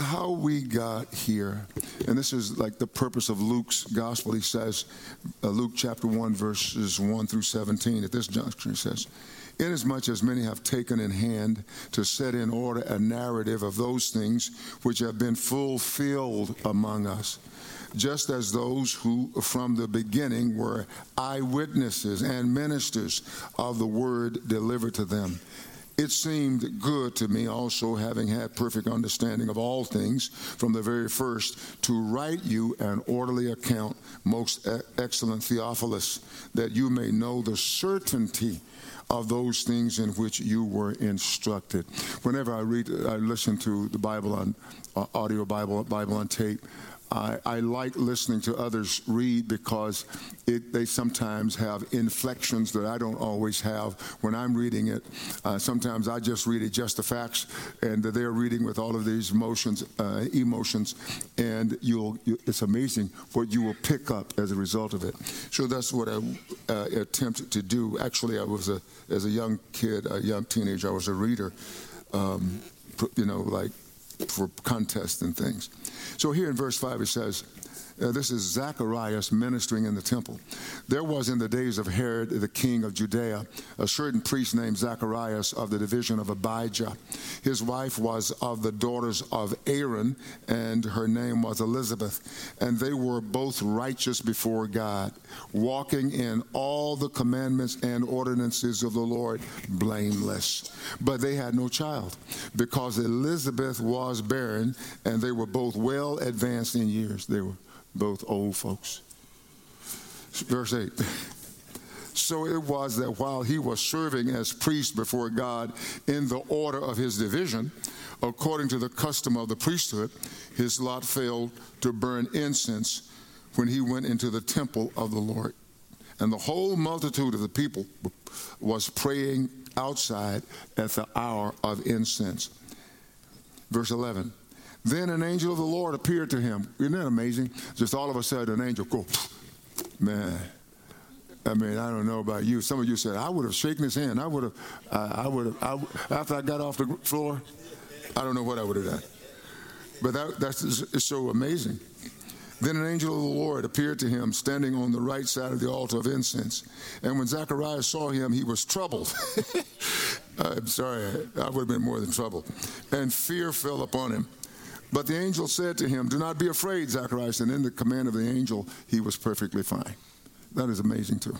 how we got here, and this is like the purpose of Luke's gospel. He says, Luke chapter 1, verses 1 through 17, at this juncture he says, "Inasmuch as many have taken in hand to set in order a narrative of those things which have been fulfilled among us, just as those who from the beginning were eyewitnesses and ministers of the word delivered to them. It seemed good to me also, having had perfect understanding of all things from the very first, to write you an orderly account, most excellent Theophilus, that you may know the certainty of those things in which you were instructed." Whenever I listen to the Bible on audio, Bible on tape, I like listening to others read because they sometimes have inflections that I don't always have when I'm reading it. Sometimes I just read it, just the facts, and they're reading with all of these emotions, and it's amazing what you will pick up as a result of it. So that's what I attempted to do. Actually, I was as a young kid, a young teenager, I was a reader, for contests and things. So here in verse 5 it says, this is Zacharias ministering in the temple. "There was in the days of Herod the king of Judea a certain priest named Zacharias of the division of Abijah. His wife was of the daughters of Aaron, and her name was Elizabeth. And they were both righteous before God, walking in all the commandments and ordinances of the Lord, blameless. But they had no child, because Elizabeth was barren, and they were both well advanced in years." They were both old folks. Verse 8. "So it was that while he was serving as priest before God in the order of his division, according to the custom of the priesthood, his lot fell to burn incense when he went into the temple of the Lord. And the whole multitude of the people was praying outside at the hour of incense." Verse 11. "Then an angel of the Lord appeared to him." Isn't that amazing? Just all of a sudden, an angel, go, man. I mean, I don't know about you. Some of you said, I would have shaken his hand. I would have, after I got off the floor, I don't know what I would have done. But that's so amazing. "Then an angel of the Lord appeared to him, standing on the right side of the altar of incense. And when Zacharias saw him, he was troubled." I'm sorry, I would have been more than troubled. "And fear fell upon him. But the angel said to him, 'Do not be afraid, Zacharias.' And in the command of the angel, he was perfectly fine." That is amazing, too.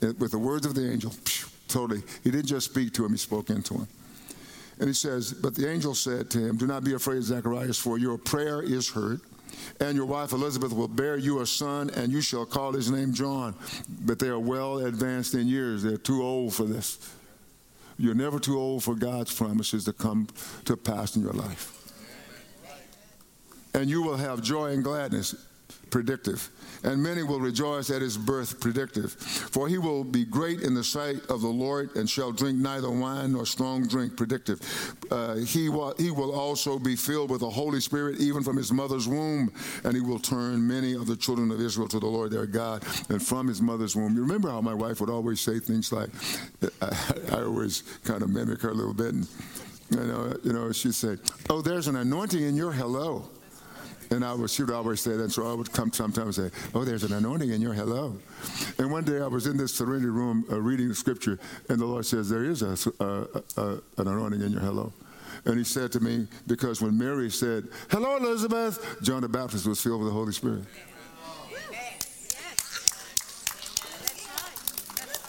With the words of the angel, totally. He didn't just speak to him, he spoke into him. And he says, "But the angel said to him, 'Do not be afraid, Zacharias, for your prayer is heard. And your wife Elizabeth will bear you a son, and you shall call his name John.'" But they are well advanced in years. They're too old for this. You're never too old for God's promises to come to pass in your life. "And you will have joy and gladness," predictive, "and many will rejoice at his birth," predictive, "for he will be great in the sight of the Lord and shall drink neither wine nor strong drink," predictive. He will also be filled with the Holy Spirit even from his mother's womb, and he will turn many of the children of Israel to the Lord their God, and from his mother's womb. You remember how my wife would always say things like, I always kind of mimic her a little bit, and you know she'd say, "Oh, there's an anointing in your hello." And she would always say that, and so I would come sometimes and say, "Oh, there's an anointing in your hello." And one day I was in this serenity room reading the scripture, and the Lord says, "There is an anointing in your hello." And he said to me, because when Mary said, "Hello, Elizabeth," John the Baptist was filled with the Holy Spirit.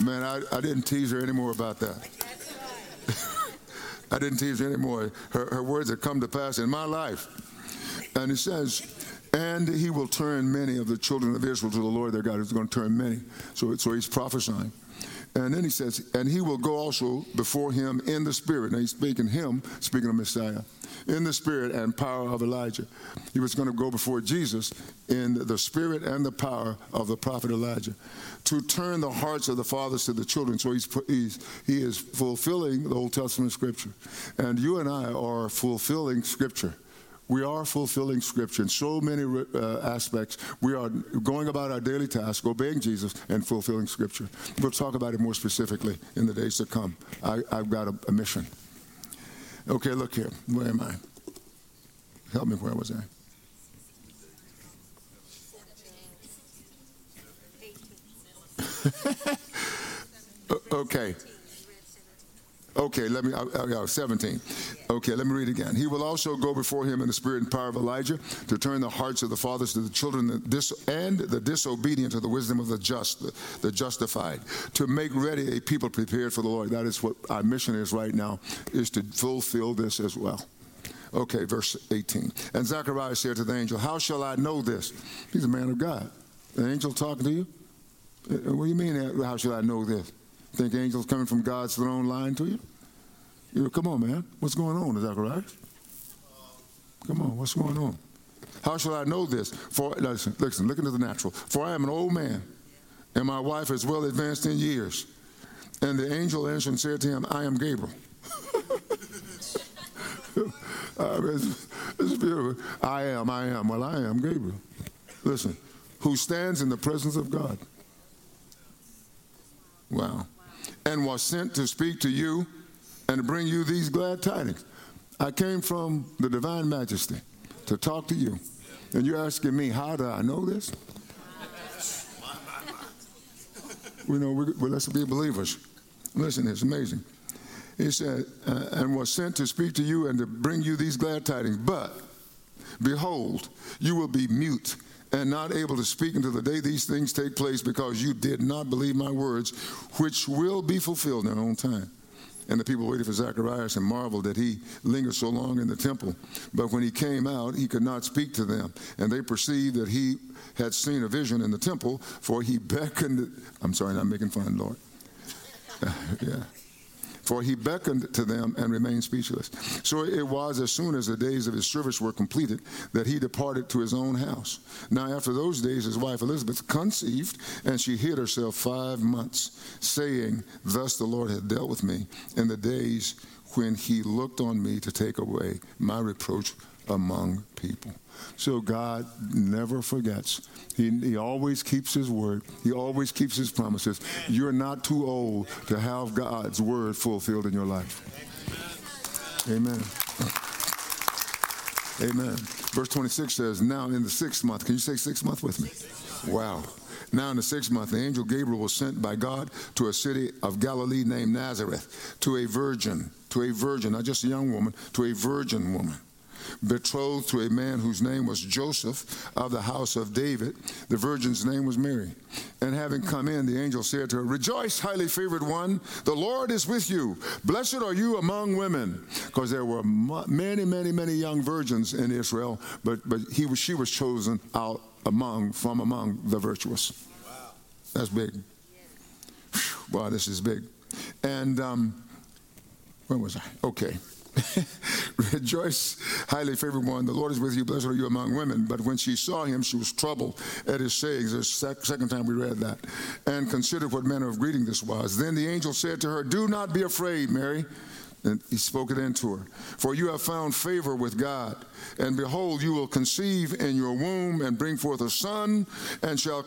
Man, I didn't tease her anymore about that. I didn't tease her anymore. Her words have come to pass in my life. And it says, "And he will turn many of the children of Israel to the Lord their God." He's going to turn many. So he's prophesying. And then he says, "And he will go also before him in the spirit." Now he's speaking of Messiah, in the spirit and power of Elijah. He was going to go before Jesus in the spirit and the power of the prophet Elijah to turn the hearts of the fathers to the children. So he is fulfilling the Old Testament scripture. And you and I are fulfilling scripture. We are fulfilling Scripture in so many aspects. We are going about our daily task, obeying Jesus, and fulfilling Scripture. We'll talk about it more specifically in the days to come. I've got a mission. Okay, look here. Where am I? Help me, where was I? 17. Okay, let me read again. He will also go before him in the spirit and power of Elijah to turn the hearts of the fathers to the children and the disobedient to the wisdom of the just, the justified, to make ready a people prepared for the Lord. That is what our mission is right now, is to fulfill this as well. Okay, verse 18. And Zacharias said to the angel, how shall I know this? He's a man of God. An angel talking to you? What do you mean, how should I know this? Think angels coming from God's throne lying to you? Come on, man. What's going on, Zacharias? Come on, what's going on? How shall I know this? For listen, look into the natural. For I am an old man, and my wife is well advanced in years. And the angel answered and said to him, I am Gabriel. I mean, it's beautiful. I am. Well, I am Gabriel. Listen, who stands in the presence of God. Wow. And was sent to speak to you and to bring you these glad tidings. I came from the divine majesty to talk to you. And you're asking me, how do I know this? Let's be believers. Listen, it's amazing. He said, and was sent to speak to you and to bring you these glad tidings. But, behold, you will be mute and not able to speak until the day these things take place, because you did not believe my words, which will be fulfilled in their own time. And the people waited for Zacharias and marveled that he lingered so long in the temple. But when he came out, he could not speak to them. And they perceived that he had seen a vision in the temple, for he beckoned. I'm sorry, not making fun, Lord. Yeah. For he beckoned to them and remained speechless. So it was as soon as the days of his service were completed that he departed to his own house. Now after those days his wife Elizabeth conceived, and she hid herself 5 months, saying, thus the Lord hath dealt with me in the days when he looked on me to take away my reproach among people. So God never forgets. He always keeps his word. He always keeps his promises. You're not too old to have God's word fulfilled in your life. Amen. Amen. Verse 26 says, now in the 6th month. Can you say 6th month with me? Wow. Now in the 6th month, the angel Gabriel was sent by God to a city of Galilee named Nazareth, to a virgin, not just a young woman, to a virgin woman, betrothed to a man whose name was Joseph of the house of David. The virgin's name was Mary. And having come in, the angel said to her, rejoice, highly favored one, the Lord is with you. Blessed are you among women. Because there were many, many, many young virgins in Israel, but she was chosen out from among the virtuous. Wow. That's big. Yeah. Whew, wow, this is big. And where was I? Okay. Rejoice, highly favored one, the Lord is with you, blessed are you among women. But when she saw him, she was troubled at his sayings. The second time we read that. And considered what manner of greeting this was. Then the angel said to her, do not be afraid, Mary. And he spoke it into her. For you have found favor with God. And behold, you will conceive in your womb and bring forth a son, and shall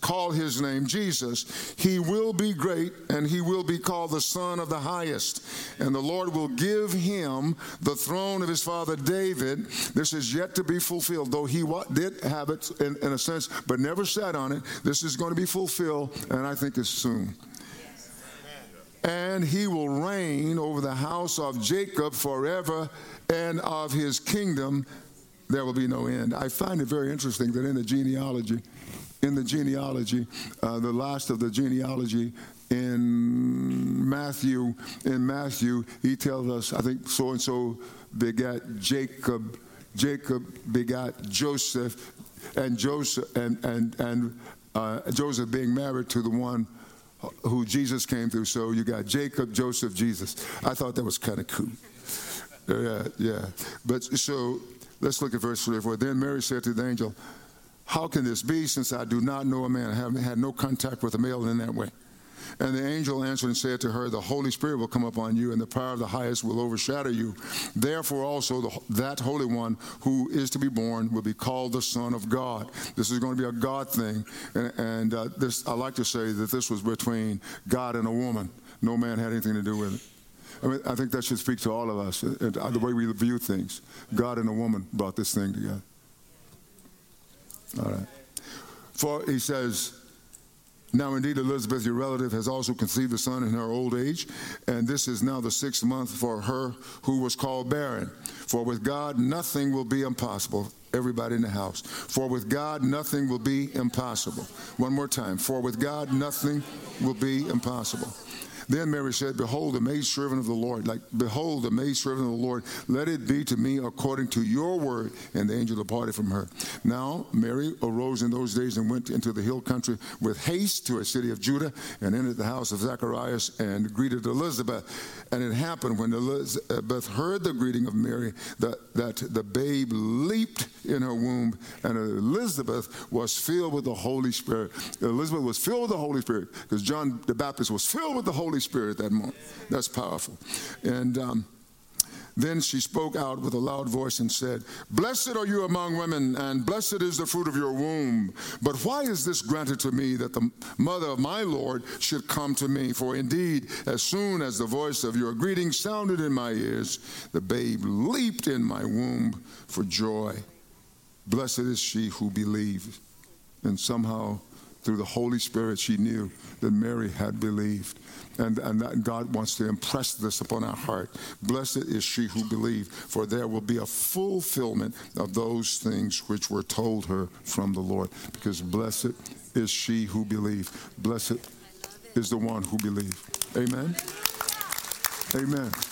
call his name Jesus. He will be great, and he will be called the Son of the Highest. And the Lord will give him the throne of his father David. This is yet to be fulfilled, though he did have it in a sense, but never sat on it. This is going to be fulfilled, and I think it's soon. And he will reign over the house of Jacob forever, and of his kingdom there will be no end. I find it very interesting that the last of the genealogy in Matthew, he tells us, I think so-and-so begat Jacob, Jacob begat Joseph, and Joseph and Joseph being married to the one who Jesus came through. So you got Jacob, Joseph, Jesus. I thought that was kind of cool. Yeah. But so let's look at verse 34. Then Mary said to the angel, how can this be, since I do not know a man? I haven't had no contact with a male in that way. And the angel answered and said to her, the Holy Spirit will come upon you, and the power of the highest will overshadow you. Therefore also that Holy One who is to be born will be called the Son of God. This is going to be a God thing. And I like to say that this was between God and a woman. No man had anything to do with it. I mean, I think that should speak to all of us, the way we view things. God and a woman brought this thing together. All right. For he says, now indeed Elizabeth, your relative, has also conceived a son in her old age, and this is now the 6th month for her who was called barren. For with God nothing will be impossible. Everybody in the house. For with God nothing will be impossible. One more time. For with God nothing will be impossible. Then Mary said, behold, the maidservant of the Lord. Like, behold, the maidservant of the Lord. Let it be to me according to your word. And the angel departed from her. Now Mary arose in those days and went into the hill country with haste to a city of Judah, and entered the house of Zacharias and greeted Elizabeth. And it happened when Elizabeth heard the greeting of Mary that the babe leaped in her womb, and Elizabeth was filled with the Holy Spirit. Elizabeth was filled with the Holy Spirit because John the Baptist was filled with the Holy Spirit that morning. That's powerful. And then she spoke out with a loud voice and said, blessed are you among women, and blessed is the fruit of your womb. But why is this granted to me, that the mother of my Lord should come to me? For indeed, as soon as the voice of your greeting sounded in my ears, the babe leaped in my womb for joy. Blessed is she who believed. And somehow, through the Holy Spirit, she knew that Mary had believed. And that God wants to impress this upon our heart. Blessed is she who believed, for there will be a fulfillment of those things which were told her from the Lord. Because blessed is she who believed. Blessed is the one who believed. Amen. Amen.